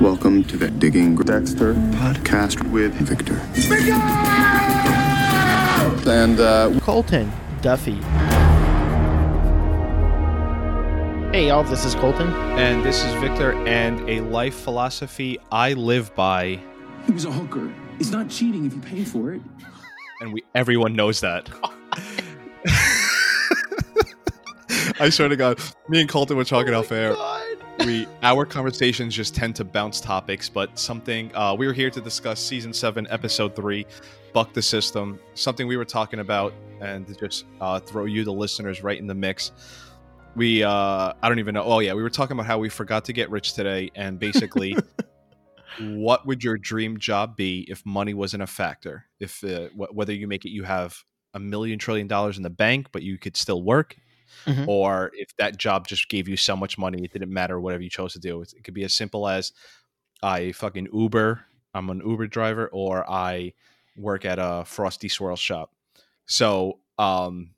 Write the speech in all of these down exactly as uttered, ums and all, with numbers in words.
Welcome to the Digging Dexter Podcast with Victor. Victor! And uh, Colton Duffy. Hey y'all, this is Colton. And this is Victor, and a life philosophy I live by. He was a hooker. It's not cheating if you pay for it. And we everyone knows that. I swear to God, me and Colton were talking oh off air. God. We our conversations just tend to bounce topics, but something uh, we were here to discuss season seven, episode three, Buck the System, something we were talking about, and to just uh, throw you, the listeners, right in the mix. We uh, I don't even know. Oh yeah, we were talking about how we forgot to get rich today, and basically, what would your dream job be if money wasn't a factor? If uh, wh- whether you make it, you have a million trillion dollars in the bank, but you could still work. Mm-hmm. Or if that job just gave you so much money, it didn't matter whatever you chose to do. It could be as simple as I fucking Uber, I'm an Uber driver, or I work at a Frosty Swirl shop. So um,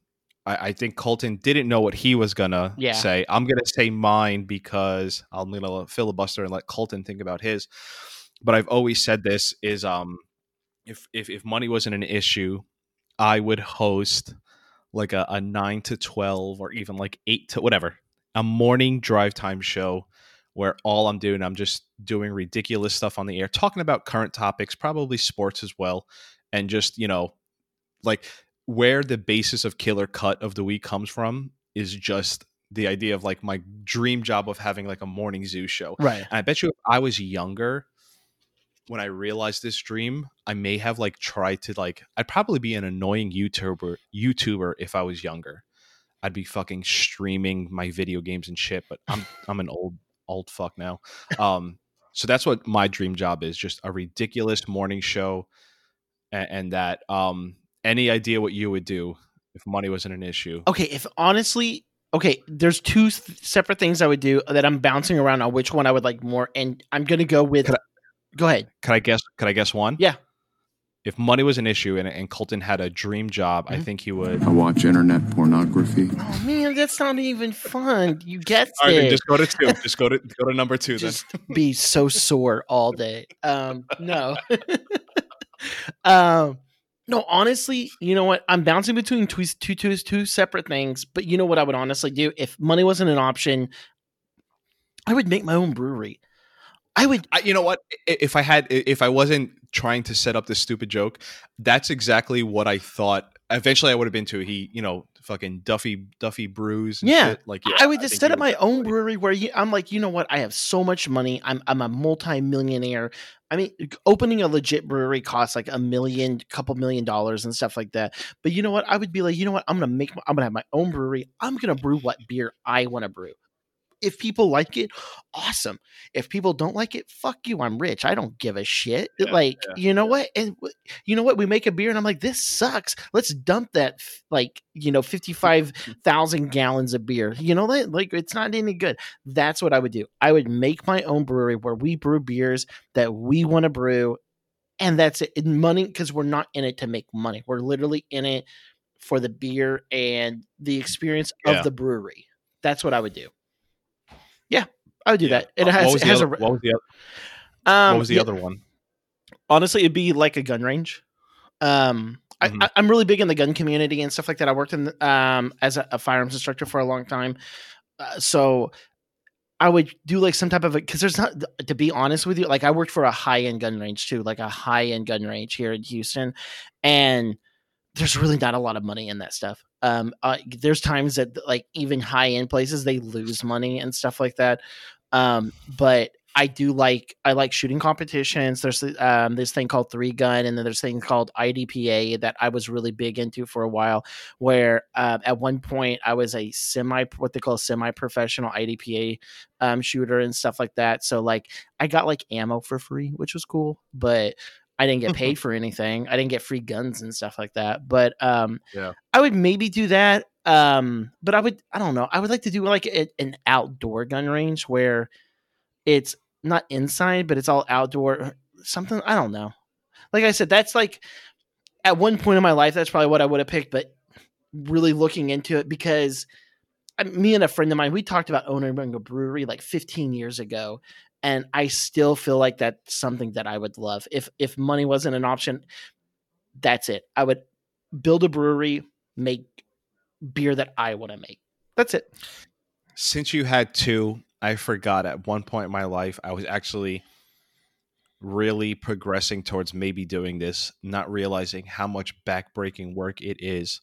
I, I think Colton didn't know what he was going to yeah. say. I'm going to say mine because I'm going to filibuster and let Colton think about his. But I've always said this is um, if, if, if money wasn't an issue, I would host like a, a nine to twelve or even like eight to whatever, a morning drive time show where all I'm doing, I'm just doing ridiculous stuff on the air, talking about current topics, probably sports as well. And just, you know, like where the basis of Killer Cut of the Week comes from is just the idea of like my dream job of having like a morning zoo show. Right. And I bet you if I was younger, when I realized this dream, I may have like tried to like, I'd probably be an annoying YouTuber YouTuber if I was younger. I'd be fucking streaming my video games and shit, but I'm I'm an old old fuck now. Um, so that's what my dream job is, just a ridiculous morning show. And, and that um, any idea what you would do if money wasn't an issue? Okay, if honestly, okay, there's two th- separate things I would do that I'm bouncing around on which one I would like more, and I'm going to go with... Go ahead. Could I guess? Could I guess one? Yeah. If money was an issue and, and Colton had a dream job, mm-hmm. I think he would. I watch internet pornography. Oh man, that's not even fun. You get it. All right, then just go to two. Just go to go to number two. Just then. Be so sore all day. Um, no. um, no. Honestly, you know what? I'm bouncing between two, two, two, two separate things. But you know what I would honestly do if money wasn't an option? I would make my own brewery. I would, I, you know what? If I had, if I wasn't trying to set up this stupid joke, that's exactly what I thought. Eventually, I would have been to. He, you know, fucking Duffy, Duffy brews. And yeah, shit. Like yeah, I would just set up my own brewery where you, I'm like, you know what? I have so much money. I'm, I'm a multi-millionaire. I mean, opening a legit brewery costs like a million, couple million dollars and stuff like that. But you know what? I would be like, you know what? I'm gonna make, my, I'm gonna have my own brewery. I'm gonna brew what beer I want to brew. If people like it, awesome. If people don't like it, fuck you. I'm rich. I don't give a shit. Yeah, like, yeah, you know yeah. what? And you know what? We make a beer and I'm like, this sucks. Let's dump that, like, you know, fifty-five thousand gallons of beer. You know that? Like, it's not any good. That's what I would do. I would make my own brewery where we brew beers that we want to brew. And that's it. And money, because we're not in it to make money. We're literally in it for the beer and the experience yeah. of the brewery. That's what I would do. Yeah, I would do yeah. that. It has, it has other, a. What was the, um, what was the yeah, other one? Honestly, it'd be like a gun range. Um, mm-hmm. I, I'm really big in the gun community and stuff like that. I worked in um as a, a firearms instructor for a long time, uh, so I would do like some type of because there's not to be honest with you. Like I worked for a high end gun range too, like a high end gun range here in Houston, and there's really not a lot of money in that stuff. Um, uh, there's times that like even high end places, they lose money and stuff like that. Um, but I do like, I like shooting competitions. There's um, this thing called Three Gun. And then there's thing called I D P A that I was really big into for a while, where uh, at one point I was a semi, what they call semi-professional I D P A um, shooter and stuff like that. So like I got like ammo for free, which was cool, but I didn't get paid for anything. I didn't get free guns and stuff like that. But um, yeah. I would maybe do that. Um, but I would, I don't know. I would like to do like a, an outdoor gun range where it's not inside, but it's all outdoor. Something, I don't know. Like I said, that's like at one point in my life, that's probably what I would have picked. But really looking into it because I, me and a friend of mine, we talked about owning a brewery like fifteen years ago. And I still feel like that's something that I would love. If, if money wasn't an option, that's it. I would build a brewery, make beer that I want to make. That's it. Since you had two, I forgot at one point in my life, I was actually really progressing towards maybe doing this, not realizing how much backbreaking work it is.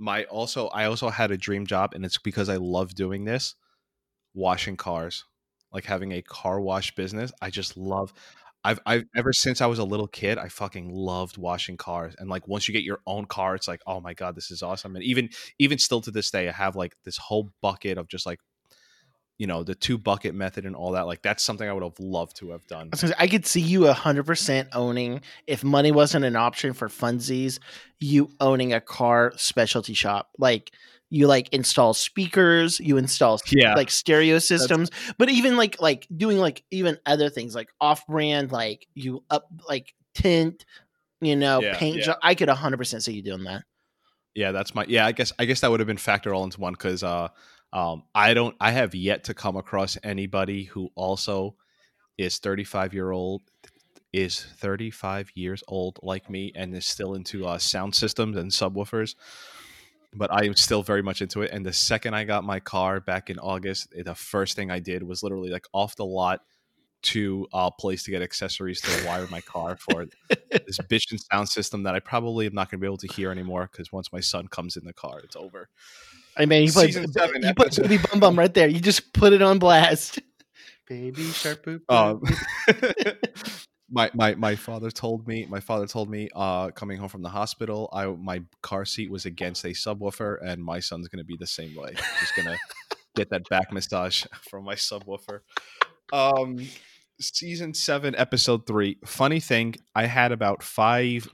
My also, I also had a dream job, and it's because I love doing this, washing cars, like having a car wash business. I just love, I've, I've ever since I was a little kid, I fucking loved washing cars. And like, once you get your own car, it's like, oh my God, this is awesome. And even, even still to this day, I have like this whole bucket of just like, you know, the two bucket method and all that. Like, that's something I would have loved to have done. I could see you one hundred percent owning, if money wasn't an option for funsies, you owning a car specialty shop. Like, you like install speakers, you install yeah. like stereo systems, that's- but even like, like doing like even other things like off brand, like you up like tint, you know, yeah, paint. Yeah. Jo- I could one hundred percent see you doing that. Yeah, that's my, yeah, I guess, I guess that would have been factored all into one. Cause, uh, Um, I don't, I have yet to come across anybody who also is thirty-five year old, is thirty-five years old like me and is still into uh, sound systems and subwoofers, but I am still very much into it. And the second I got my car back in August, the first thing I did was literally like off the lot to a uh, place to get accessories to wire my car for this bitch and sound system that I probably am not going to be able to hear anymore. Cause once my son comes in the car, it's over. I mean, you put Baby Bum Bum right there. You just put it on blast. Baby Shark Boop. Um, my my my father told me. My father told me. Uh, coming home from the hospital, I my car seat was against a subwoofer, and my son's gonna be the same way. I'm just gonna get that back massage from my subwoofer. Um, season seven, episode three. Funny thing, I had about five.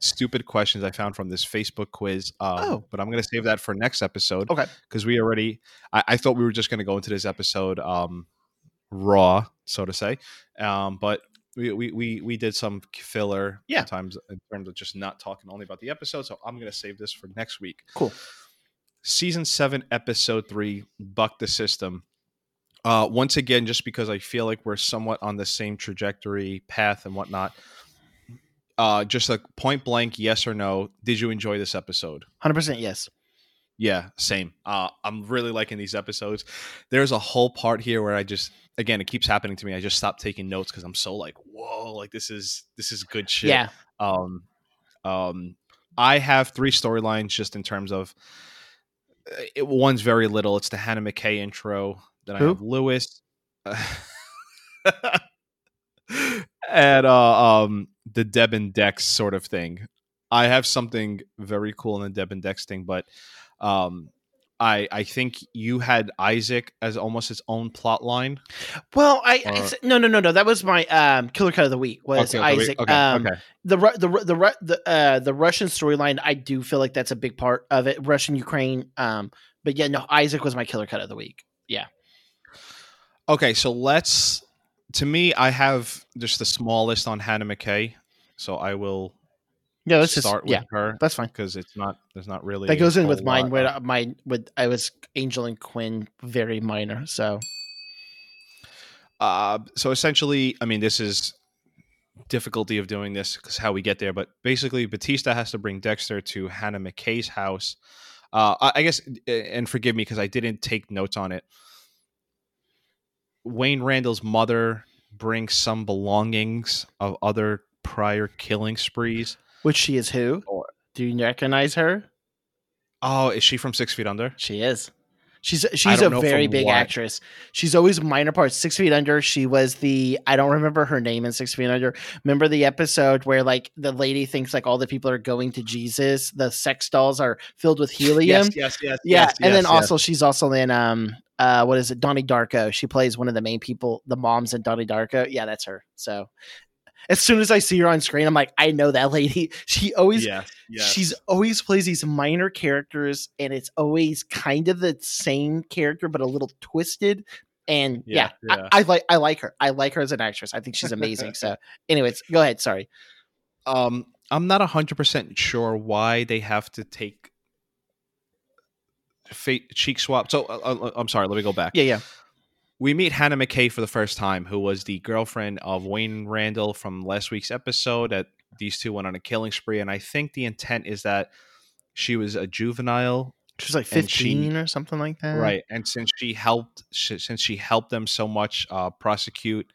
Stupid questions I found from this Facebook quiz. Um, oh. But I'm going to save that for next episode. Okay. Because we already, I, I thought we were just going to go into this episode um, raw, so to say. Um, but we, we we we did some filler yeah. times in terms of just not talking only about the episode. So I'm going to save this for next week. Cool. Season seven, episode three, Buck the System. Uh, once again, just because I feel like we're somewhat on the same trajectory, path and whatnot. Uh, just a point blank, yes or no. Did you enjoy this episode? one hundred percent yes. Yeah, same. Uh, I'm really liking these episodes. There's a whole part here where I just, again, it keeps happening to me. I just stopped taking notes because I'm so like, whoa, like this is this is good shit. Yeah. Um, um, I have three storylines just in terms of it, one's very little. It's the Hannah McKay intro. Then Who? I have Louis. Uh, and uh, um. the Deb and Dex sort of thing. I have something very cool in the Deb and Dex thing, but um, I I think you had Isaac as almost its own plot line. Well, I, or... I no no no no that was my um, killer cut of the week was okay, Isaac. Okay, um, okay. The the the the uh, the Russian storyline. I do feel like that's a big part of it. Russian Ukraine. Um, but yeah, no, Isaac was my killer cut of the week. Yeah. Okay, so let's. To me, I have just the smallest on Hannah McKay, so I will yeah, let's start just, with yeah, her. That's fine because it's not there's not really that goes in with mine. Where mine with I was Angel and Quinn, very minor. So, uh, so essentially, I mean, this is difficulty of doing this because how we get there. But basically, Batista has to bring Dexter to Hannah McKay's house. Uh, I, I guess, and forgive me because I didn't take notes on it. Wayne Randall's mother brings some belongings of other prior killing sprees. Which she is who? Or, do you recognize her? Oh, is she from Six Feet Under? She is. She's she's a very big what. actress. She's always minor parts. Six Feet Under, she was the... I don't remember her name in Six Feet Under. Remember the episode where like the lady thinks like all the people are going to Jesus? The sex dolls are filled with helium? Yes, yes, yes. Yeah, yes, and yes, then also yes. she's also in... um. Uh, what is it? Donnie Darko. She plays one of the main people, the moms in Donnie Darko. Yeah, that's her. So as soon as I see her on screen, I'm like, I know that lady. She always, yeah, yes. she's always plays these minor characters and it's always kind of the same character, but a little twisted. And yeah, yeah, yeah. I, I like, I like her. I like her as an actress. I think she's amazing. So anyways, go ahead. Sorry. Um, I'm not a hundred percent sure why they have to take fate, cheek swap. So uh, I'm sorry, let me go back. Yeah, yeah. We meet Hannah McKay for the first time, who was the girlfriend of Wayne Randall from last week's episode. That these two went on a killing spree, and I think the intent is that she was a juvenile. She was like fifteen she, or something like that, right? And since she helped, she, since she helped them so much uh, prosecute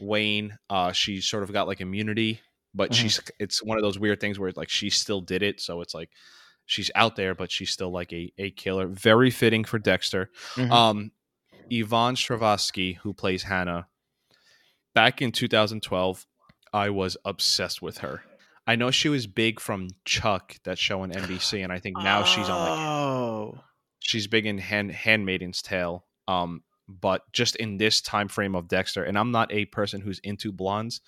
Wayne, uh, she sort of got like immunity. But mm-hmm. she's it's one of those weird things where like she still did it, so it's like she's out there, but she's still like a a killer. Very fitting for Dexter. Mm-hmm. Um, Yvonne Strahovski, who plays Hannah, back in two thousand twelve, I was obsessed with her. I know she was big from Chuck, that show on N B C, and I think now oh. she's on like she's big in Hand, Handmaid's Tale. Um, but just in this time frame of Dexter, and I'm not a person who's into blondes,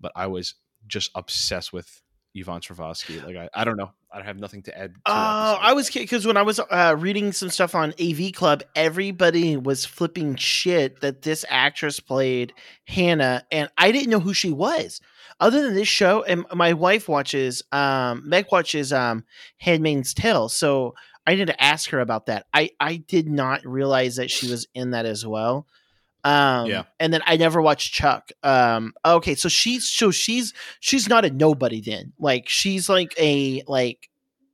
but I was just obsessed with Yvonne Strahovski. Like I, I don't know, I have nothing to add. Oh, uh, I was because when I was uh, reading some stuff on A V Club, everybody was flipping shit that this actress played Hannah, and I didn't know who she was. Other than this show, and my wife watches, um, Meg watches um, Handmaid's Tale, so I need to ask her about that. I, I did not realize that she was in that as well. Um, yeah. And then I never watched Chuck. Um, okay, so she's so she's she's not a nobody then. Like she's like a like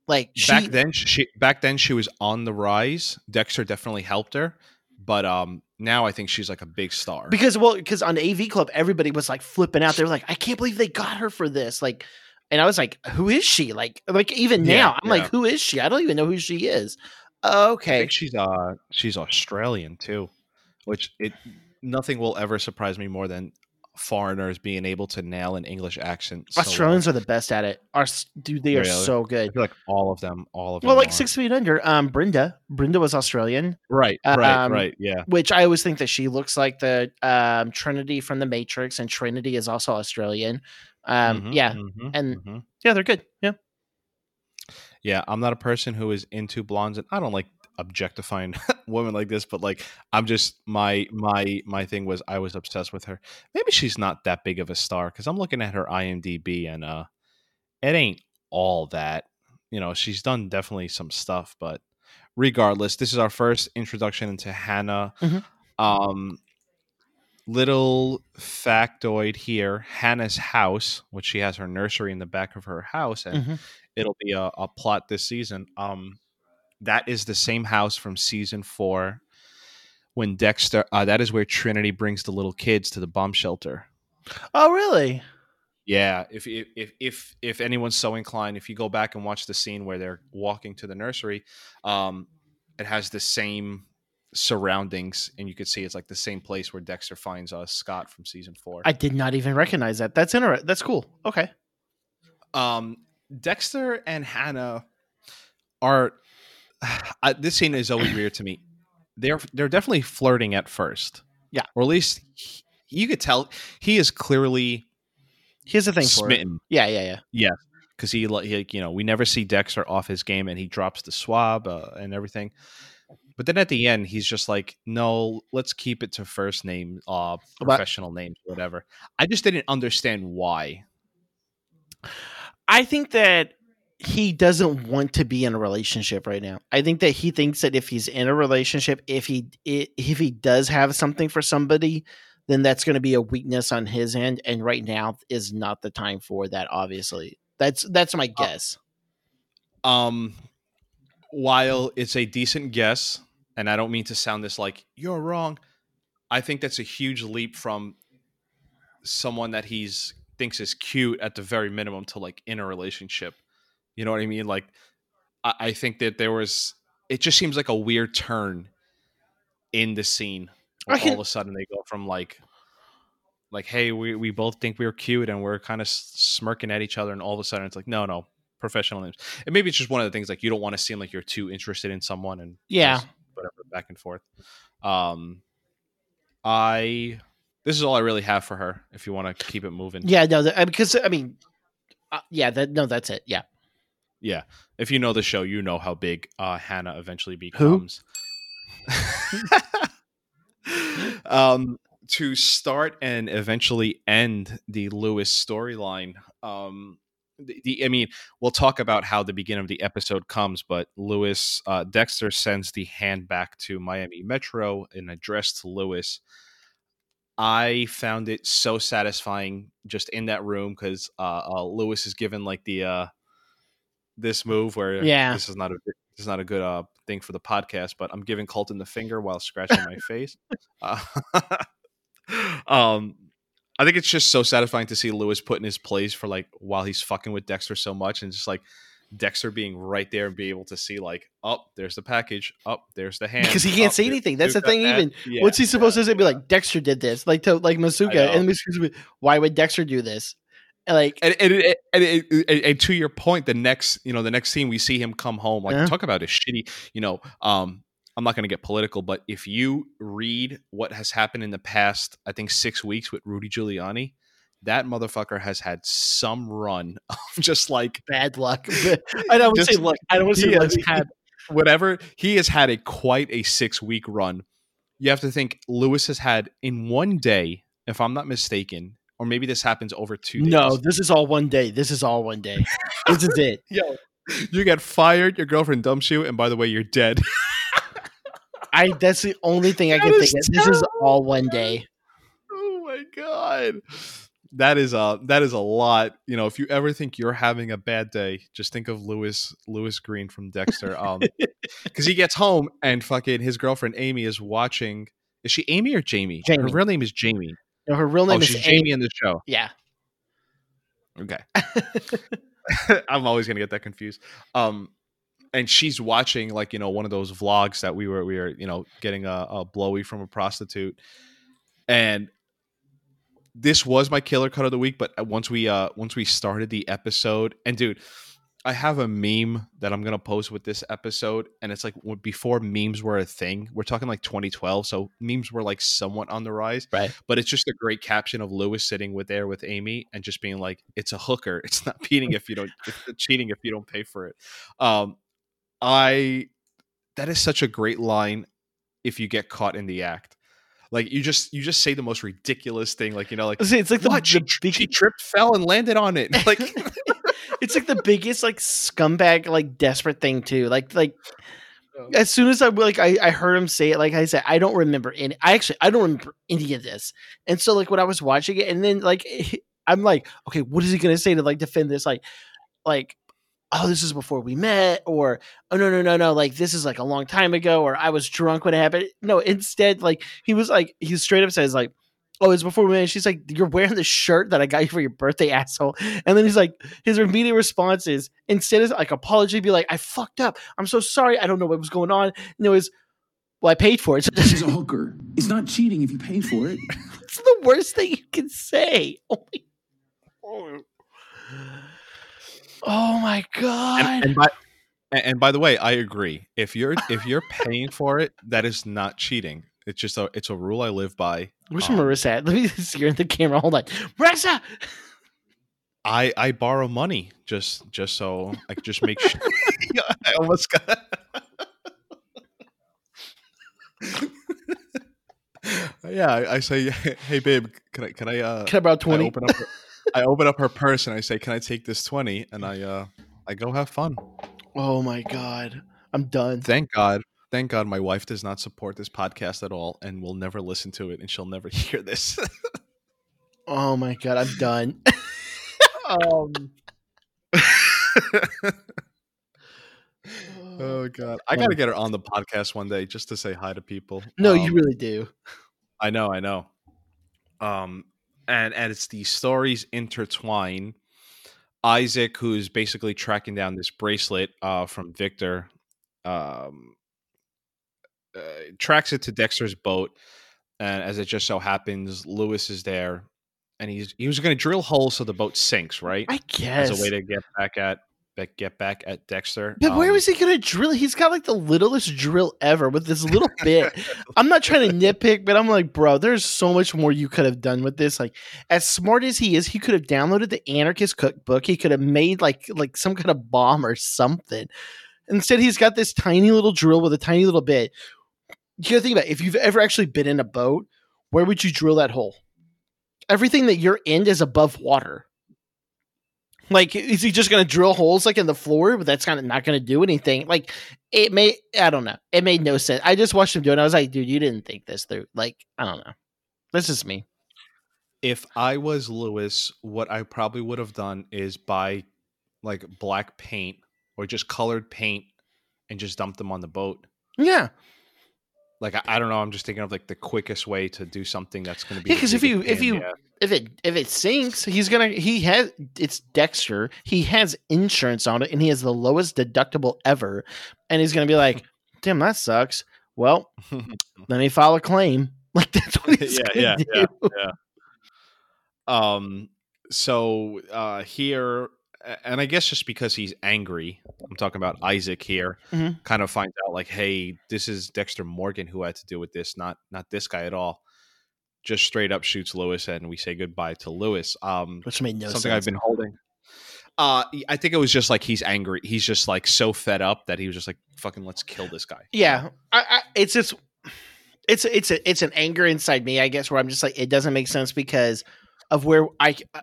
like she, back then she back then she was on the rise. Dexter definitely helped her, but um. Now I think she's like a big star because well because on A V Club everybody was like flipping out. They were like, I can't believe they got her for this. Like, and I was like, who is she? Like, like even now yeah, I'm yeah. like, who is she? I don't even know who she is. Okay, I think she's uh she's Australian too, which it nothing will ever surprise me more than foreigners being able to nail an English accent. So Australians well. are the best at it. Our dude, they really? are so good. I feel like all of them, all of well, them. Well, like are. Six Feet Under. Um, Brenda, Brenda was Australian, right? Right, um, right, yeah. Which I always think that she looks like the um Trinity from The Matrix, and Trinity is also Australian. Um, mm-hmm, yeah, mm-hmm, and mm-hmm. yeah, they're good. Yeah, yeah. I'm not a person who is into blondes, and I don't like objectifying women like this, but like I'm just my my my thing was I was obsessed with her. Maybe she's not that big of a star because I'm looking at her I M D B and uh it ain't all that, you know. She's done definitely some stuff, but regardless, this is our first introduction into Hannah. Mm-hmm. Um little factoid here, Hannah's house, which she has her nursery in the back of her house, and mm-hmm. it'll be a, a plot this season. um That is the same house from season four when Dexter, uh, that is where Trinity brings the little kids to the bomb shelter. Oh, really? Yeah. If, if, if, if anyone's so inclined, if you go back and watch the scene where they're walking to the nursery, um, it has the same surroundings, and you could see it's like the same place where Dexter finds uh, Scott from season four. I did not even recognize that. That's interesting. That's cool. Okay. Um, Dexter and Hannah are, I, this scene is always weird to me. They're they're definitely flirting at first. Yeah. Or at least he, you could tell he is clearly Here's the thing smitten. For it. Yeah, yeah, yeah. Yeah. Because he, he, you know, we never see Dexter off his game, and he drops the swab uh, and everything. But then at the end, he's just like, no, let's keep it to first name, uh, professional but, names, whatever. I just didn't understand why. I think that he doesn't want to be in a relationship right now. I think that he thinks that if he's in a relationship, if he if he does have something for somebody, then that's going to be a weakness on his end. And right now is not the time for that. Obviously, that's that's my guess. Um, while it's a decent guess, and I don't mean to sound this like you're wrong, I think that's a huge leap from someone that he's thinks is cute at the very minimum to like in a relationship. You know what I mean? Like, I, I think that there was, it just seems like a weird turn in the scene. Where all of a sudden they go from like, like, hey, we, we both think we were cute and we're kind of smirking at each other. And all of a sudden it's like, no, no, professional names. And maybe it's just one of the things, like, you don't want to seem like you're too interested in someone and yeah, whatever, back and forth. Um, I, this is all I really have for her. If you want to keep it moving. Yeah, no, th- because I mean, uh, yeah, that, no, that's it. Yeah. Yeah, if you know the show, you know how big uh, Hannah eventually becomes. um, to start and eventually end the Louis storyline, um, the, the I mean, we'll talk about how the beginning of the episode comes, but Louis, uh, Dexter sends the hand back to Miami Metro, an address to Louis. I found it so satisfying just in that room because uh, uh, Louis is given like the uh, this move where yeah. this is not a this is not a good uh, thing for the podcast, but I'm giving Colton the finger while scratching my face. Uh, um, I think it's just so satisfying to see Louis put in his plays for like while he's fucking with Dexter so much, and just like Dexter being right there and be able to see like, oh, there's the package, oh, there's the hand, because he can't oh, say anything. That's the thing. Even yeah, what's he supposed yeah, to say? Be like, Dexter did this, like to like Masuka, and Masuka, why would Dexter do this? And like, and, and, and, and, and, and, and to your point, the next you know the next scene we see him come home. Like yeah. talk about a shitty, you know. Um, I'm not going to get political, but if you read what has happened in the past, I think six weeks with Rudy Giuliani, that motherfucker has had some run of just like bad luck. I don't just, say luck. I don't say luck. Had whatever he has had a quite a six week run. You have to think Louis has had in one day, if I'm not mistaken, or maybe this happens over two days. No, this is all one day. This is all one day. This is it. Yo, you get fired. Your girlfriend dumps you, and by the way, you're dead. I that's the only thing I that can think of. This is all one day. Oh my god. That is a that is a lot. You know, if you ever think you're having a bad day, just think of Louis Louis Greene from Dexter. Um because he gets home and fucking his girlfriend Amy is watching. Is she Amy or Jamie? Jamie. Her real name is Jamie. No, her real name oh, is she's Amy. Jamie in the show. Yeah. Okay. I'm always gonna get that confused. Um And she's watching, like, you know, one of those vlogs that we were, we were, you know, getting a, a blowy from a prostitute. And this was my killer cut of the week. But once we, uh, once we started the episode, and dude, I have a meme that I'm gonna post with this episode, and it's like before memes were a thing. We're talking like twenty twelve, so memes were like somewhat on the rise. Right. But it's just a great caption of Louis sitting with there with Amy and just being like, "It's a hooker. It's not cheating if you don't. It's cheating if you don't pay for it." Um, I that is such a great line if you get caught in the act. Like you just you just say the most ridiculous thing, like, you know, like, see, it's like the, the she, big... she tripped, fell, and landed on it. Like it's like the biggest like scumbag, like desperate thing too. Like like as soon as I like I, I heard him say it, like I said, I don't remember any I actually I don't remember any of this. And so like when I was watching it, and then like I'm like, okay, what is he gonna say to like defend this? Like like oh, this is before we met, or, oh, no, no, no, no, like, this is, like, a long time ago, or I was drunk when it happened. No, instead, like, he was, like, he straight up says, like, oh, it's before we met. She's like, you're wearing the shirt that I got you for your birthday, asshole. And then he's like, his immediate response is, instead of, like, apology, be like, I fucked up. I'm so sorry. I don't know what was going on. And it was, well, I paid for it. She's a hooker. It's not cheating if you pay for it. It's the worst thing you can say. Oh, my God. Oh my god! And, and by and by the way, I agree. If you're if you're paying for it, that is not cheating. It's just a it's a rule I live by. Where's um, Marissa at? Let me see her in the camera. Hold on, Marissa. I I borrow money just just so I could just make sure. I almost got. yeah, I, I say, hey babe, can I can I uh, can I borrow twenty? Open up. Her- I open up her purse and I say, "Can I take this twenty?" And I, uh, I go have fun. Oh my god, I'm done. Thank God, thank God, my wife does not support this podcast at all, and will never listen to it, and she'll never hear this. Oh my god, I'm done. um. Oh god, I gotta get her on the podcast one day just to say hi to people. No, um, you really do. I know, I know. Um. And, and it's the stories intertwine. Isaac, who's basically tracking down this bracelet uh, from Victor, um, uh, tracks it to Dexter's boat. And as it just so happens, Louis is there. And he's he was going to drill holes so the boat sinks, right? I guess. As a way to get back at get back at Dexter. But um, where was he going to drill? He's got like the littlest drill ever with this little bit. I'm not trying to nitpick, but I'm like, bro, there's so much more you could have done with this. Like, as smart as he is, he could have downloaded the Anarchist Cookbook. He could have made like like some kind of bomb or something. Instead, he's got this tiny little drill with a tiny little bit. You gotta think about it. If you've ever actually been in a boat, where would you drill that hole? Everything that you're in is above water. Like, is he just going to drill holes like in the floor? But that's kind of not going to do anything. Like, it may, I don't know. It made no sense. I just watched him do it. And I was like, dude, you didn't think this through. Like, I don't know. This is me. If I was Louis, what I probably would have done is buy like black paint or just colored paint and just dump them on the boat. Yeah. Like, I, I don't know. I'm just thinking of like the quickest way to do something that's going to be. Yeah, because if you, if you, yeah. if it, if it sinks, he's going to, he has, it's Dexter. He has insurance on it and he has the lowest deductible ever. And he's going to be like, damn, that sucks. Well, let me file a claim. Like, that's what he's yeah, yeah, do. yeah, yeah. Um, so, uh, here, and I guess just because he's angry, I'm talking about Isaac here, mm-hmm. kind of finds out like, hey, this is Dexter Morgan who had to do with this, not not this guy at all. Just straight up shoots Louis, and we say goodbye to Louis. Um, Which made no something sense. Something I've been holding. Uh, I think it was just like he's angry. He's just like so fed up that he was just like, fucking let's kill this guy. Yeah. I, I, it's just, it's, it's, a, it's an anger inside me, I guess, where I'm just like, it doesn't make sense because of where I... I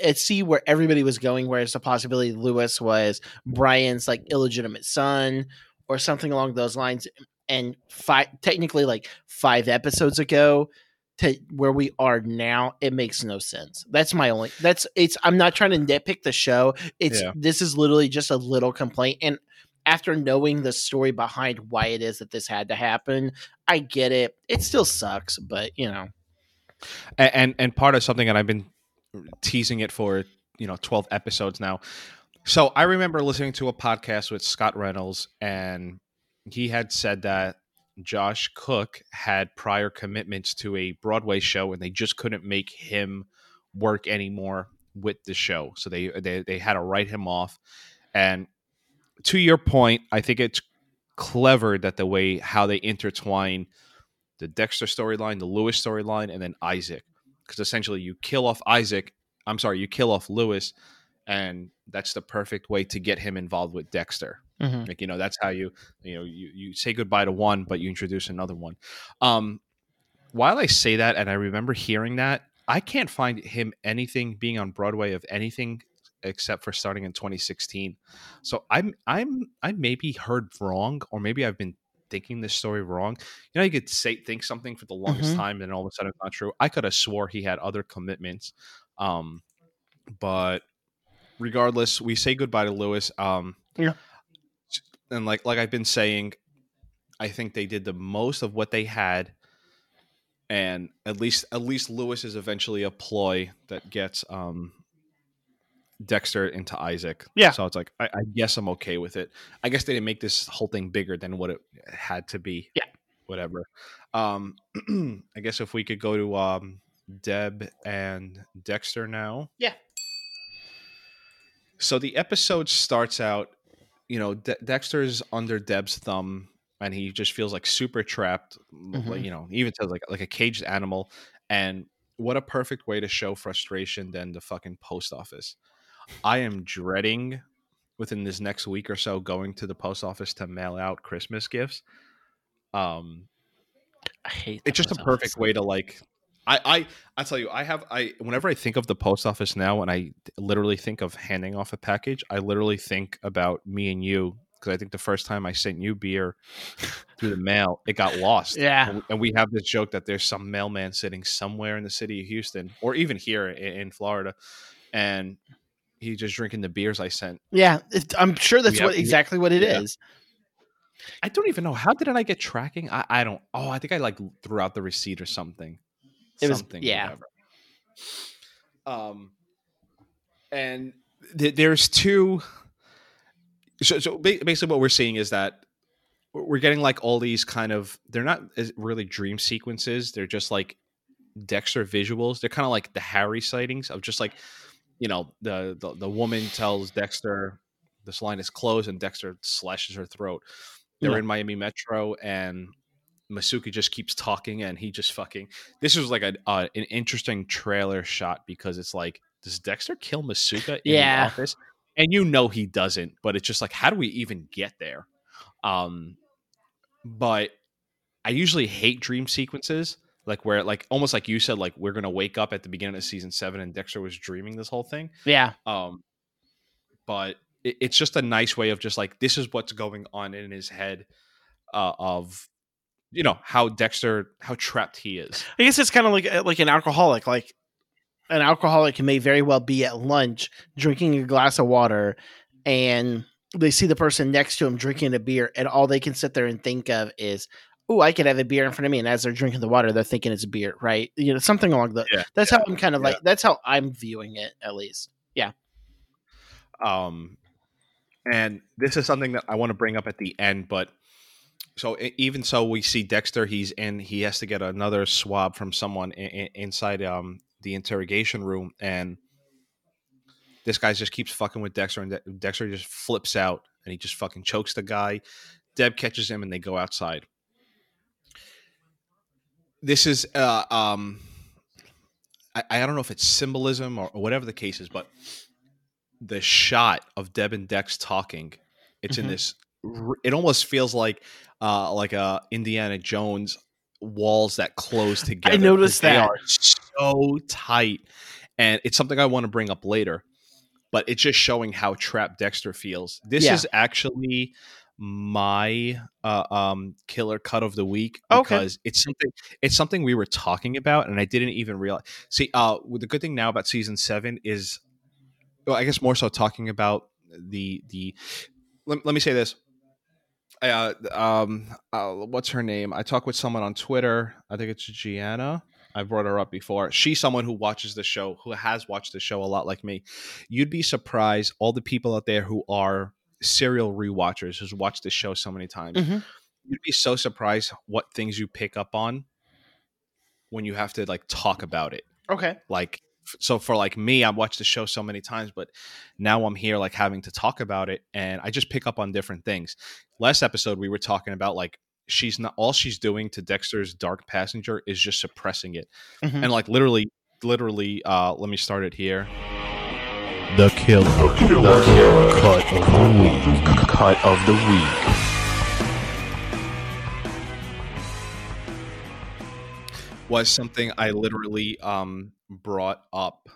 I see where everybody was going, whereas the possibility Louis was Brian's like illegitimate son or something along those lines. And five, technically like five episodes ago to where we are now, it makes no sense. That's my only, that's it's, I'm not trying to nitpick the show. It's, yeah. This is literally just a little complaint. And after knowing the story behind why it is that this had to happen, I get it. It still sucks, but you know. And, and, and part of something that I've been teasing it for, you know, twelve episodes now. So I remember listening to a podcast with Scott Reynolds, and he had said that Josh Cook had prior commitments to a Broadway show, and they just couldn't make him work anymore with the show. So they they, they had to write him off. And to your point, I think it's clever that the way how they intertwine the Dexter storyline, the Louis storyline, and then Isaac. Because essentially you kill off Isaac, I'm sorry, you kill off Louis, and that's the perfect way to get him involved with Dexter. Mm-hmm. Like, you know, that's how you, you know, you, you say goodbye to one, but you introduce another one. Um, while I say that, and I remember hearing that, I can't find him anything being on Broadway of anything except for starting in twenty sixteen. So I'm, I'm, I maybe heard wrong, or maybe I've been thinking this story wrong. You know, you could say think something for the longest mm-hmm. time, and all of a sudden it's not true. I could have swore he had other commitments, um, but regardless, we say goodbye to Louis. Um, yeah, and like like I've been saying, I think they did the most of what they had, and at least at least Louis is eventually a ploy that gets um, Dexter into Isaac. Yeah. So it's like, I, I guess I'm okay with it. I guess they didn't make this whole thing bigger than what it had to be. Yeah. Whatever. Um, I guess if we could go to um, Deb and Dexter now. Yeah. So the episode starts out, you know, De- Dexter's under Deb's thumb and he just feels like super trapped, mm-hmm. like, you know, even to like, like a caged animal. And what a perfect way to show frustration than the fucking post office. I am dreading within this next week or so going to the post office to mail out Christmas gifts. Um, I hate it's just a perfect way to like. I, I I tell you, I have I whenever I think of the post office now, and I literally think of handing off a package, I literally think about me and you, because I think the first time I sent you beer through the mail, it got lost. Yeah, and we have this joke that there's some mailman sitting somewhere in the city of Houston, or even here in, in Florida, and he's just drinking the beers I sent. Yeah, it, I'm sure that's yeah. what exactly what it yeah. is. I don't even know. How did I get tracking? I, I don't. Oh, I think I like threw out the receipt or something. It something, was yeah. Whatever. Um, and th- there's two. So, so basically, what we're seeing is that we're getting like all these kind of. They're not really dream sequences. They're just like Dexter visuals. They're kind of like the Harry sightings of just like. You know, the, the the woman tells Dexter this line is closed and Dexter slashes her throat. They're yeah. in Miami Metro and Masuki just keeps talking and he just fucking... This was like a uh, an interesting trailer shot because it's like, does Dexter kill Masuka in yeah. the office? And you know he doesn't, but it's just like, how do we even get there? Um, but I usually hate dream sequences. Like where, like almost like you said, like we're gonna wake up at the beginning of season seven, and Dexter was dreaming this whole thing. Yeah. Um, but it, it's just a nice way of just like, this is what's going on in his head uh, of, you know, how Dexter, how trapped he is. I guess it's kind of like, like an alcoholic, like an alcoholic may very well be at lunch drinking a glass of water, and they see the person next to him drinking a beer, and all they can sit there and think of is, oh, I could have a beer in front of me. And as they're drinking the water, they're thinking it's a beer, right? You know, something along the, yeah, that's yeah, how I'm kind of yeah. like, that's how I'm viewing it, at least. Yeah. Um, and this is something that I want to bring up at the end, but so even so we see Dexter, he's in, he has to get another swab from someone in, in, inside um the interrogation room. And this guy just keeps fucking with Dexter, and De- Dexter just flips out and he just fucking chokes the guy. Deb catches him and they go outside. This is, uh, um, I, I don't know if it's symbolism or, or whatever the case is, but the shot of Deb and Dex talking, it's mm-hmm. in this, it almost feels like, uh, like a Indiana Jones walls that close together. I noticed that. They are so tight. And it's something I want to bring up later, but it's just showing how trapped Dexter feels. This yeah. is actually my uh, um killer cut of the week, because okay. it's something it's something we were talking about and I didn't even realize. See, uh the good thing now about season seven is, well, I guess more so talking about the the let, let me say this uh um uh, what's her name, I talked with someone on Twitter, I think it's Gianna, I brought her up before. She's someone who watches the show, who has watched the show a lot, like me. You'd be surprised all the people out there who are serial rewatchers, who's watched this show so many times. Mm-hmm. You'd be so surprised what things you pick up on when you have to like talk about it. Okay. Like, so for like me, I've watched the show so many times, but now I'm here like having to talk about it, and I just pick up on different things. Last episode, we were talking about like, she's not, all she's doing to Dexter's dark passenger is just suppressing it. Mm-hmm. And like literally, literally, uh, let me start it here. The killer, the killer, the killer cut of the week, cut of the week was something I literally um brought up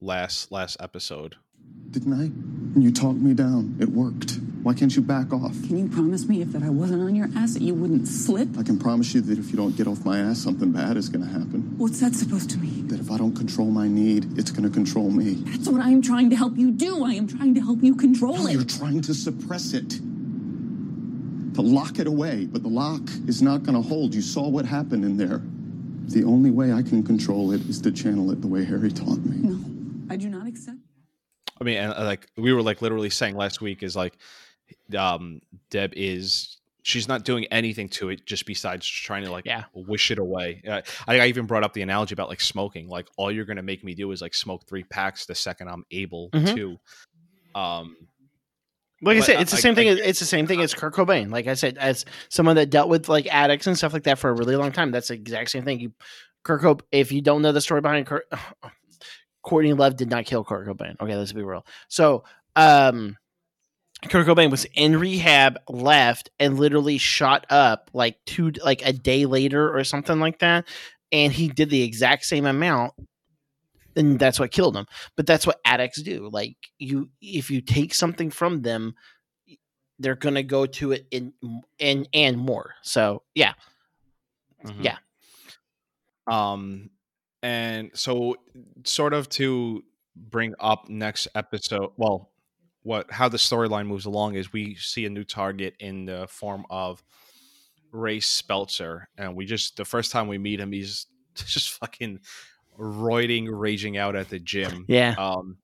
last last episode. Didn't I? And you talked me down. It worked. Why can't you back off? Can you promise me if that I wasn't on your ass that you wouldn't slip? I can promise you that if you don't get off my ass, something bad is going to happen. What's that supposed to mean? That if I don't control my need, it's going to control me. That's what I'm trying to help you do. I am trying to help you control no, it. You're trying to suppress it. To lock it away. But the lock is not going to hold. You saw what happened in there. The only way I can control it is to channel it the way Harry taught me. No, I do not accept. I mean, and like we were like literally saying last week is like, um, Deb is, she's not doing anything to it just besides trying to like yeah. wish it away. Uh, I, I even brought up the analogy about like smoking. Like all you're going to make me do is like smoke three packs the second I'm able mm-hmm. to. Um, like I said, it's the I, same I, thing. I, it's the same thing as Kurt Cobain. Like I said, as someone that dealt with like addicts and stuff like that for a really long time, that's the exact same thing. You, Kurt Cobain, if you don't know the story behind Kurt. Courtney Love did not kill Kurt Cobain. Okay, let's be real. So, um, Kurt Cobain was in rehab, left, and literally shot up like two, like a day later or something like that. And he did the exact same amount, and that's what killed him. But that's what addicts do. Like you, if you take something from them, they're gonna go to it in and and more. So yeah, mm-hmm. yeah. Um. And so sort of to bring up next episode, well, what how the storyline moves along is we see a new target in the form of Ray Speltzer. And we just, the first time we meet him, he's just fucking roiding, raging out at the gym. Yeah. Um,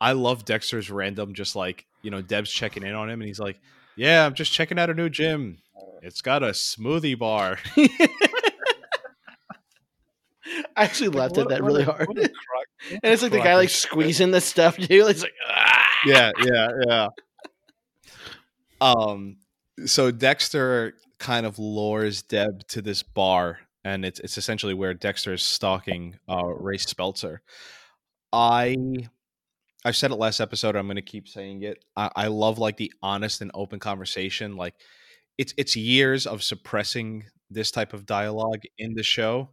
I love Dexter's random, just like, you know, Deb's checking in on him and he's like, yeah, I'm just checking out a new gym. It's got a smoothie bar. I actually like, laughed what, at that really a, hard. And it's like the guy like squeezing the stuff too. It's like, ah! yeah, yeah, yeah. Um, so Dexter kind of lures Deb to this bar, and it's it's essentially where Dexter is stalking uh, Ray Speltzer. I I said it last episode. I'm going to keep saying it. I, I love like the honest and open conversation. Like it's it's years of suppressing this type of dialogue in the show.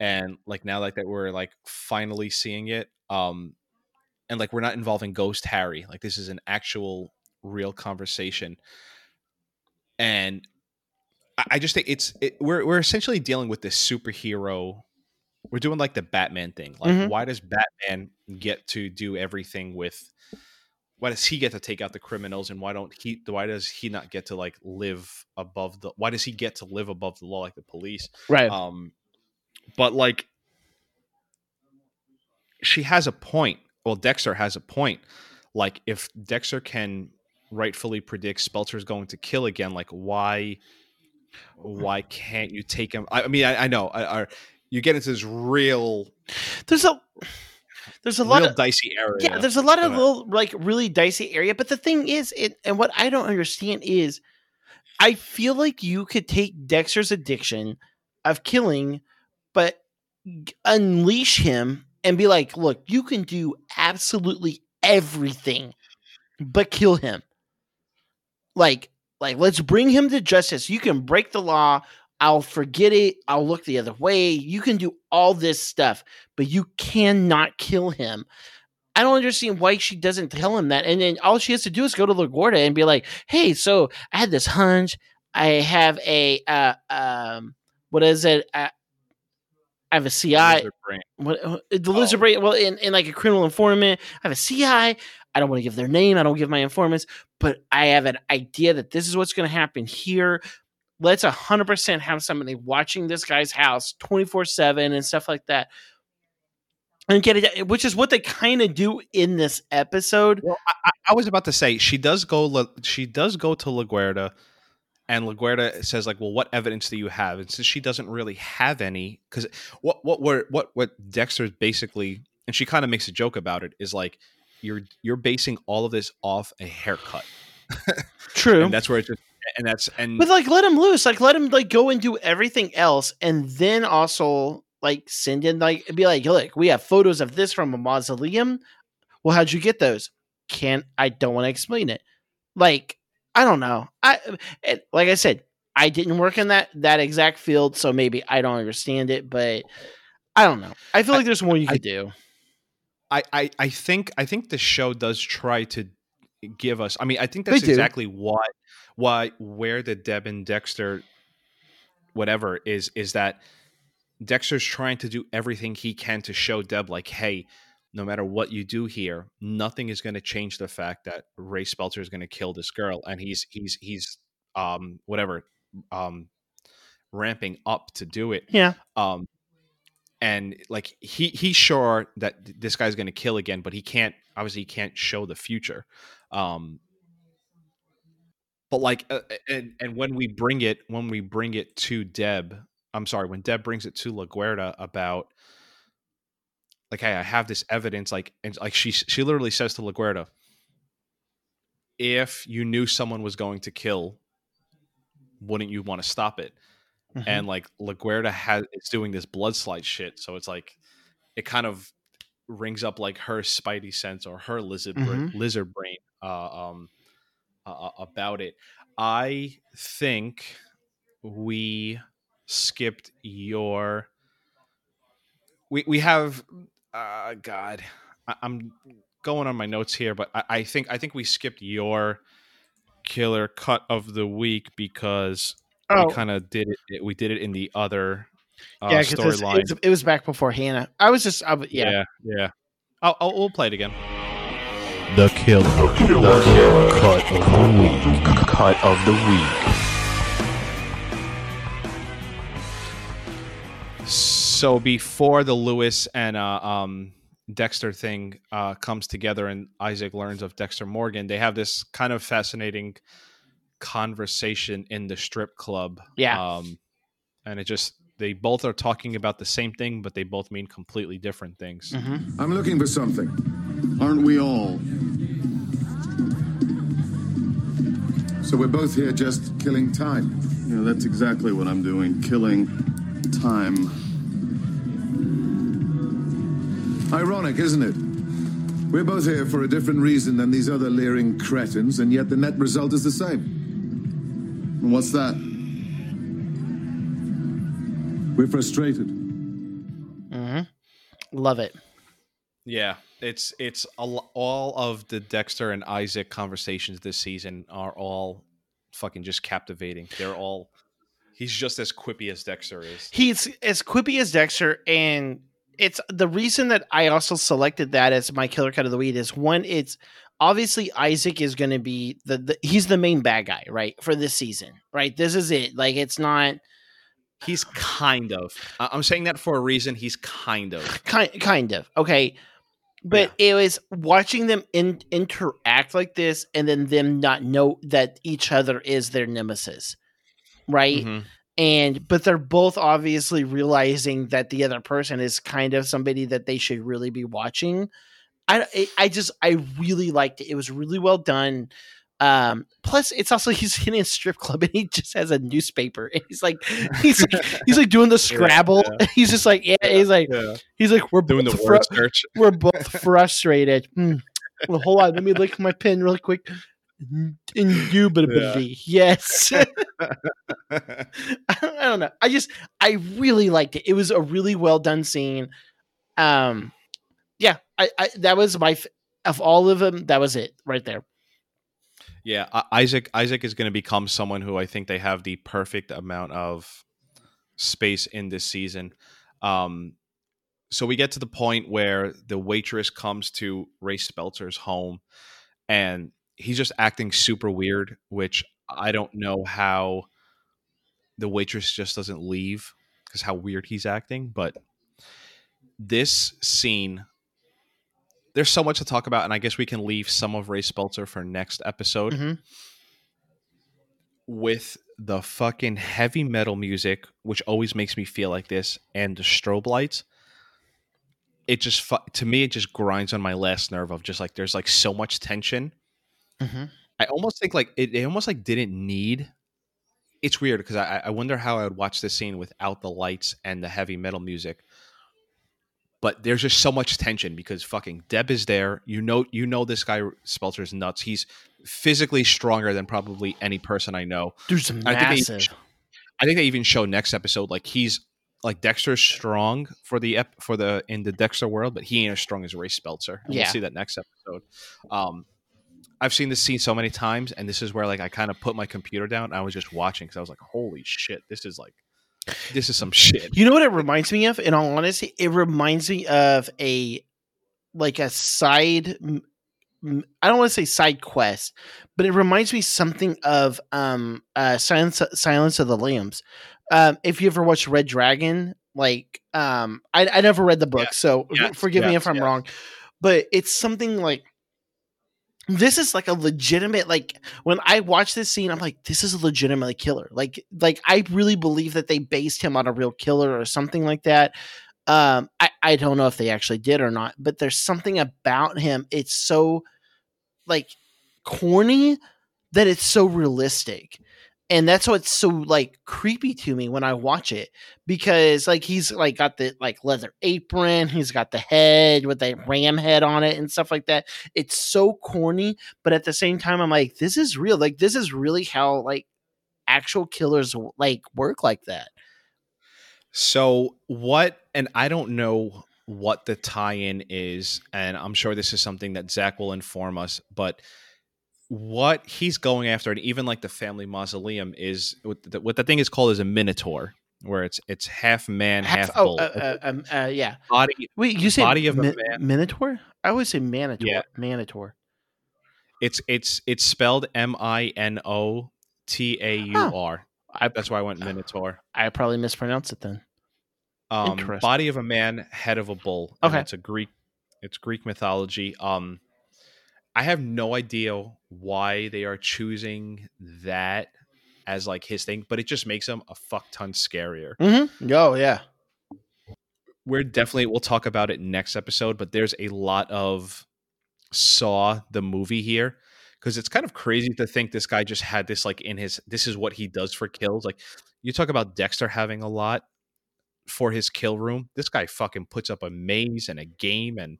And like now like that we're like finally seeing it, um and like we're not involving Ghost Harry. Like this is an actual real conversation. And I, I just think it's it, we're we're essentially dealing with this superhero. We're doing like the Batman thing. Like, mm-hmm. why does Batman get to do everything with? Why does he get to take out the criminals, and why don't he? Why does he not get to like live above the? Why does he get to live above the law like the police? Right. Um, but like, she has a point. Well, Dexter has a point. Like, if Dexter can rightfully predict Speltzer is going to kill again, like why? Why can't you take him? I, I mean, I, I know. I, I, you get into this real. There's a. There's a lot real of dicey area. Yeah, there's a lot of little, like really dicey area. But the thing is, it, and what I don't understand is, I feel like you could take Dexter's addiction of killing, but unleash him and be like, look, you can do absolutely everything, but kill him. Like, like let's bring him to justice. You can break the law. I'll forget it. I'll look the other way. You can do all this stuff, but you cannot kill him. I don't understand why she doesn't tell him that. And then all she has to do is go to LaGuerta and be like, hey, so I had this hunch. I have a, uh, um, what is it? I, I have a C I. The what, the lizard oh. brain. Well, in, in like a criminal informant. I have a C I. I don't want to give their name. I don't give my informants, but I have an idea that this is what's going to happen here. Let's one hundred percent have somebody watching this guy's house twenty-four seven and stuff like that. And get it, which is what they kind of do in this episode. Well, I, I was about to say she does go she does go to LaGuerta, and LaGuerta says like, "Well, what evidence do you have?" And since she doesn't really have any, cuz what what what what what Dexter's basically, and she kind of makes a joke about it, is like you're you're basing all of this off a haircut. True. And that's where it's just And that's and but like let him loose, like let him like go and do everything else, and then also like send in like be like, look, we have photos of this from a mausoleum. Well, how'd you get those? Can't I don't want to explain it. Like I don't know. I it, like I said, I didn't work in that that exact field, so maybe I don't understand it. But I don't know. I feel I, like there's more you I, could do. I, I I think I think the show does try to give us. I mean, I think that's exactly what. Why, where the Deb and Dexter, whatever, is, is that Dexter's trying to do everything he can to show Deb, like, hey, no matter what you do here, nothing is going to change the fact that Ray Speltzer is going to kill this girl. And he's, he's, he's, um, whatever, um, ramping up to do it. Yeah. Um, and like, he, he's sure that th- this guy's going to kill again, but he can't, obviously, he can't show the future. Um, But like, uh, and and when we bring it, when we bring it to Deb, I'm sorry, when Deb brings it to LaGuerta about, like, hey, I have this evidence, like, and like she she literally says to LaGuerta, if you knew someone was going to kill, wouldn't you want to stop it? Mm-hmm. And like LaGuerta has is doing this blood slide shit, so it's like, it kind of rings up like her spidey sense or her lizard mm-hmm. bra- lizard brain. Uh, um, Uh, about it. I think we skipped your we we have uh god I, I'm going on my notes here, but I, I think I think we skipped your killer cut of the week because oh. we kind of did it we did it in the other uh, yeah, storyline. It, it was back before Hannah. I was just I, yeah yeah, yeah. I'll, I'll we'll play it again. The killer, the killer cut of the week, cut of the week. So before the Louis and uh, um, Dexter thing uh, comes together and Isaac learns of Dexter Morgan, they have this kind of fascinating conversation in the strip club. Yeah. Um, and it just, they both are talking about the same thing, but they both mean completely different things. Mm-hmm. I'm looking for something. Aren't we all? So we're both here just killing time. Yeah, that's exactly what I'm doing. Killing time. Ironic, isn't it? We're both here for a different reason than these other leering cretins, and yet the net result is the same. And what's that? We're frustrated. Mm-hmm. Love it. Yeah, it's it's all of the Dexter and Isaac conversations this season are all fucking just captivating. They're all he's just as quippy as Dexter is. He's as quippy as Dexter, and it's the reason that I also selected that as my killer cut of the week is one, it's obviously Isaac is going to be the, the he's the main bad guy, right, for this season, right? This is it. Like it's not. He's kind of. I'm saying that for a reason. He's kind of. Kind, kind of. Okay. But yeah. It was watching them in, interact like this and then them not know that each other is their nemesis. Right. Mm-hmm. And but they're both obviously realizing that the other person is kind of somebody that they should really be watching. I, I just I really liked it. It was really well done. Um, plus it's also, he's in a strip club and he just has a newspaper and he's like, he's like, he's like doing the Scrabble. Yeah, yeah. He's just like, yeah, he's like, yeah. he's like, we're doing both the word fru- search. We're both frustrated. Mm. Well, hold on. Let me lick my pen really quick. Indubitably. Yeah. Yes. I don't know. I just, I really liked it. It was a really well done scene. Um, yeah, I, I, that was my, f- of all of them. That was it right there. Yeah, Isaac Isaac is going to become someone who I think they have the perfect amount of space in this season. Um, so we get to the point where the waitress comes to Ray Speltzer's home, and he's just acting super weird, which I don't know how the waitress just doesn't leave because how weird he's acting. But this scene... There's so much to talk about, and I guess we can leave some of Ray Speltzer for next episode. Mm-hmm. With the fucking heavy metal music, which always makes me feel like this, and the strobe lights, it just fu- to me it just grinds on my last nerve of just like there's like so much tension. Mm-hmm. I almost think like it, it almost like didn't need. It's weird because I, I wonder how I would watch this scene without the lights and the heavy metal music. But there's just so much tension because fucking Deb is there. You know, you know this guy Speltzer is nuts. He's physically stronger than probably any person I know. There's massive. I think, they, I think they even show next episode like he's like Dexter's strong for the ep, for the in the Dexter world, but he ain't as strong as Ray Speltzer. And yeah. We'll see that next episode. Um, I've seen this scene so many times, and this is where like I kind of put my computer down. And I was just watching because I was like, holy shit, this is like. This is some shit. You know what it reminds me of? In all honesty, it reminds me of a like a side. I don't want to say side quest, but it reminds me something of um uh Silence Silence of the Lambs. Um, if you ever watched Red Dragon, like um, I, I never read the book, yeah. so yes. forgive yes. me if I'm yes. wrong, but it's something like. This is like a legitimate, like when I watch this scene, I'm like, this is a legitimate killer. Like, like I really believe that they based him on a real killer or something like that. Um, I, I don't know if they actually did or not, but there's something about him. It's so like corny that it's so realistic. And that's what's so like creepy to me when I watch it, because like he's like got the like leather apron, he's got the head with the ram head on it and stuff like that. It's so corny, but at the same time, I'm like, this is real. Like this is really how like actual killers like work like that. So what? And I don't know what the tie-in is, and I'm sure this is something that Zach will inform us, but. What he's going after, and even like the family mausoleum, is what the, what the thing is called is a minotaur, where it's it's half man, half, half bull. Oh, uh, uh, um, uh, yeah. Body. Wait, you say body of mi- a man. Minotaur? I always say manator. Yeah. Manator. It's it's it's spelled M I N O T A U R. That's why I went minotaur. I probably mispronounced it then. Um, body of a man, head of a bull. Okay, it's a Greek. It's Greek mythology. Um. I have no idea why they are choosing that as like his thing, but it just makes him a fuck ton scarier. Mm-hmm. Oh, yeah. We're definitely, we'll talk about it next episode, but there's a lot of Saw the movie here because it's kind of crazy to think this guy just had this like in his, this is what he does for kills. Like you talk about Dexter having a lot for his kill room. This guy fucking puts up a maze and a game and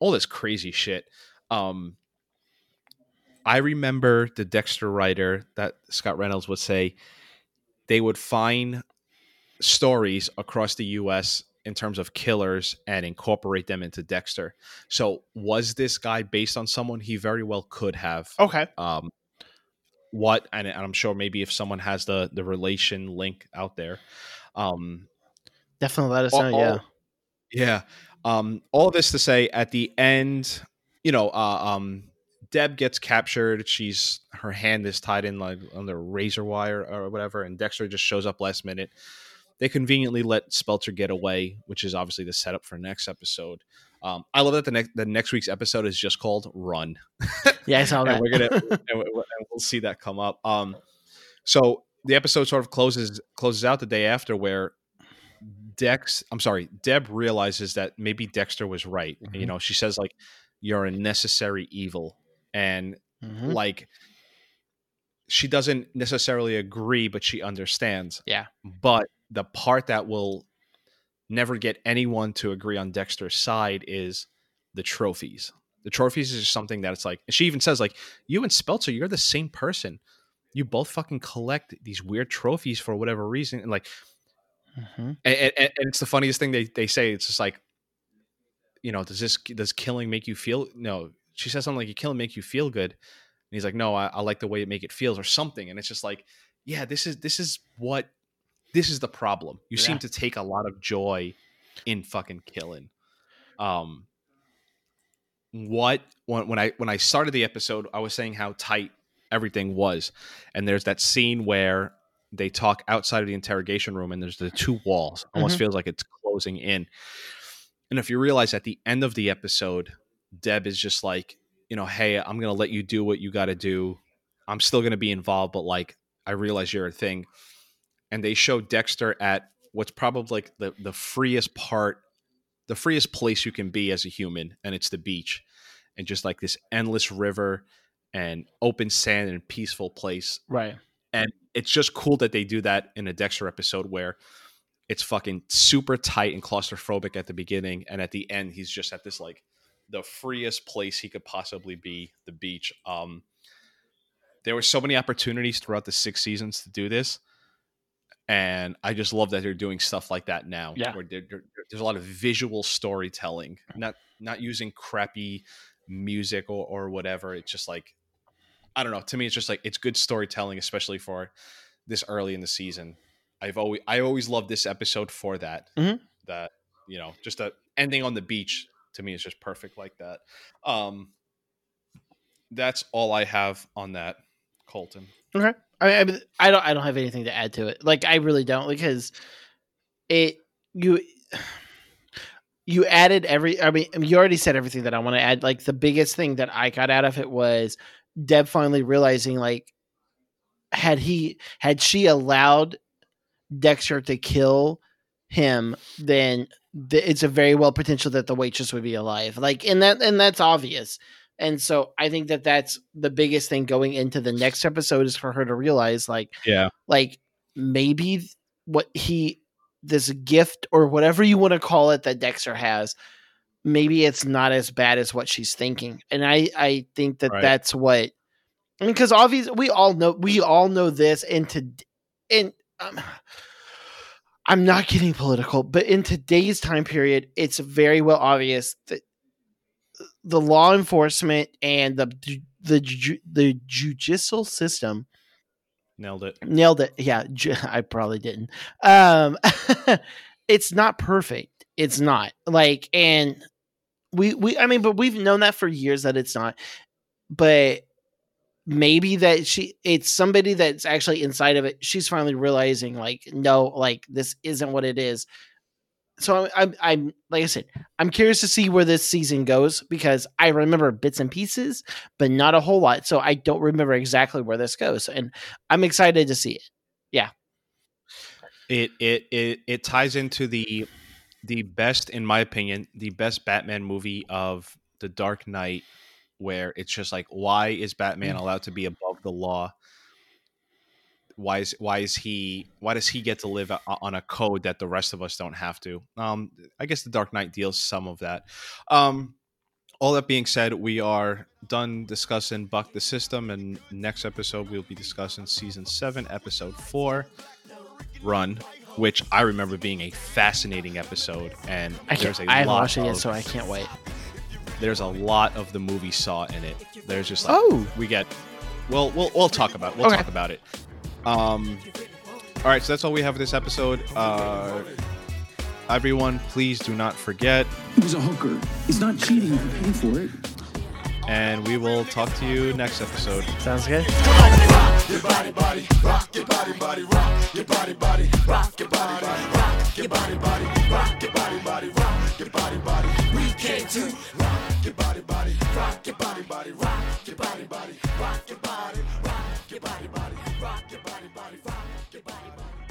all this crazy shit. Um, I remember the Dexter writer that Scott Reynolds would say they would find stories across the U S in terms of killers and incorporate them into Dexter. So was this guy based on someone? He very well could have. Okay. Um, what, and I'm sure maybe if someone has the, the relation link out there, um, definitely let us all, know. Yeah. All, yeah. Um, all this to say at the end, you know, uh, um, Deb gets captured. She's, her hand is tied in like under razor wire or whatever. And Dexter just shows up last minute. They conveniently let Speltzer get away, which is obviously the setup for next episode. Um, I love that the next the next week's episode is just called Run. Yeah, I saw that. And we're gonna and we, and we'll see that come up. Um, so the episode sort of closes closes out the day after where Dex, I'm sorry, Deb realizes that maybe Dexter was right. Mm-hmm. You know, she says like, "You're a necessary evil," and mm-hmm. like she doesn't necessarily agree, but she understands. Yeah, but the part that will never get anyone to agree on Dexter's side is the trophies. The trophies is just something that it's like, she even says like, you and Speltzer, you're the same person. You both fucking collect these weird trophies for whatever reason. And like, mm-hmm. and, and, and it's the funniest thing they, they say. It's just like, you know, does this, does killing make you feel? No, she says something like, you kill and make you feel good. And he's like, no, I, I like the way it make it feels or something. And it's just like, yeah, this is, this is what, This is the problem. You yeah. seem to take a lot of joy in fucking killing. Um, what when, when I when I started the episode, I was saying how tight everything was, and there's that scene where they talk outside of the interrogation room, and there's the two walls. Almost mm-hmm. feels like it's closing in. And if you realize at the end of the episode, Deb is just like, you know, hey, I'm gonna let you do what you got to do. I'm still gonna be involved, but like, I realize you're a thing. And they show Dexter at what's probably like the, the freest part, the freest place you can be as a human. And it's the beach and just like this endless river and open sand and peaceful place. Right. And it's just cool that they do that in a Dexter episode where it's fucking super tight and claustrophobic at the beginning. And at the end, he's just at this, like the freest place he could possibly be, the beach. Um, there were so many opportunities throughout the six seasons to do this. And I just love that they're doing stuff like that now. Yeah. Where they're, they're, there's a lot of visual storytelling, not not using crappy music or, or whatever. It's just like, I don't know. To me, it's just like, it's good storytelling, especially for this early in the season. I've always I always loved this episode for that. Mm-hmm. That, you know, just the ending on the beach to me is just perfect like that. Um, that's all I have on that, Colton. Okay. I mean, I don't. I don't have anything to add to it. Like, I really don't, because it you you added every. I mean, you already said everything that I want to add. Like, the biggest thing that I got out of it was Deb finally realizing, like, had he had she allowed Dexter to kill him, then th- it's a very well potential that the waitress would be alive. Like, and that and that's obvious. And so I think that that's the biggest thing going into the next episode is for her to realize, like, yeah, like maybe what he, this gift or whatever you want to call it that Dexter has, maybe it's not as bad as what she's thinking. And I, I think that right. that's what, I mean, cause obviously we all know, we all know this and to, and um, I'm not getting political, but in today's time period, it's very well obvious that the law enforcement and the the the, the judicial system nailed it. Nailed it. Yeah, ju- I probably didn't. Um, it's not perfect. It's not like, and we we I mean, but we've known that for years that it's not. But maybe that she, it's somebody that's actually inside of it. She's finally realizing, like, no, like this isn't what it is. So I'm, I'm, like I said, I'm curious to see where this season goes, because I remember bits and pieces, but not a whole lot. So I don't remember exactly where this goes, and I'm excited to see it. Yeah. It, it, it, it ties into the, the best, in my opinion, the best Batman movie of the Dark Knight, where it's just like, why is Batman allowed to be above the law? Why is why is he why does he get to live on a code that the rest of us don't have to? Um, I guess the Dark Knight deals some of that. Um, all that being said, we are done discussing Buck the System, and next episode we'll be discussing season seven, episode four, Run. which I remember being a fascinating episode. And I there's a I haven't watched it yet, so I can't wait. There's a lot of the movie Saw in it. There's just like, oh, we get. Well, we'll we'll talk about it. we'll okay. talk about it. Um, all right, so that's all we have for this episode. Uh, everyone, please do not forget. He was a hooker. He's not cheating. If you're paying for it. And we will talk to you next episode. Sounds good. Rock your body, body, rock your body, body, rock your body, body, rock your body, rock your body, body, rock your body, body, rock your body, body. We came to rock your body, body, rock your body, body, rock your body, body, rock your body, rock your body, body, rock your body, body, rock your body, body.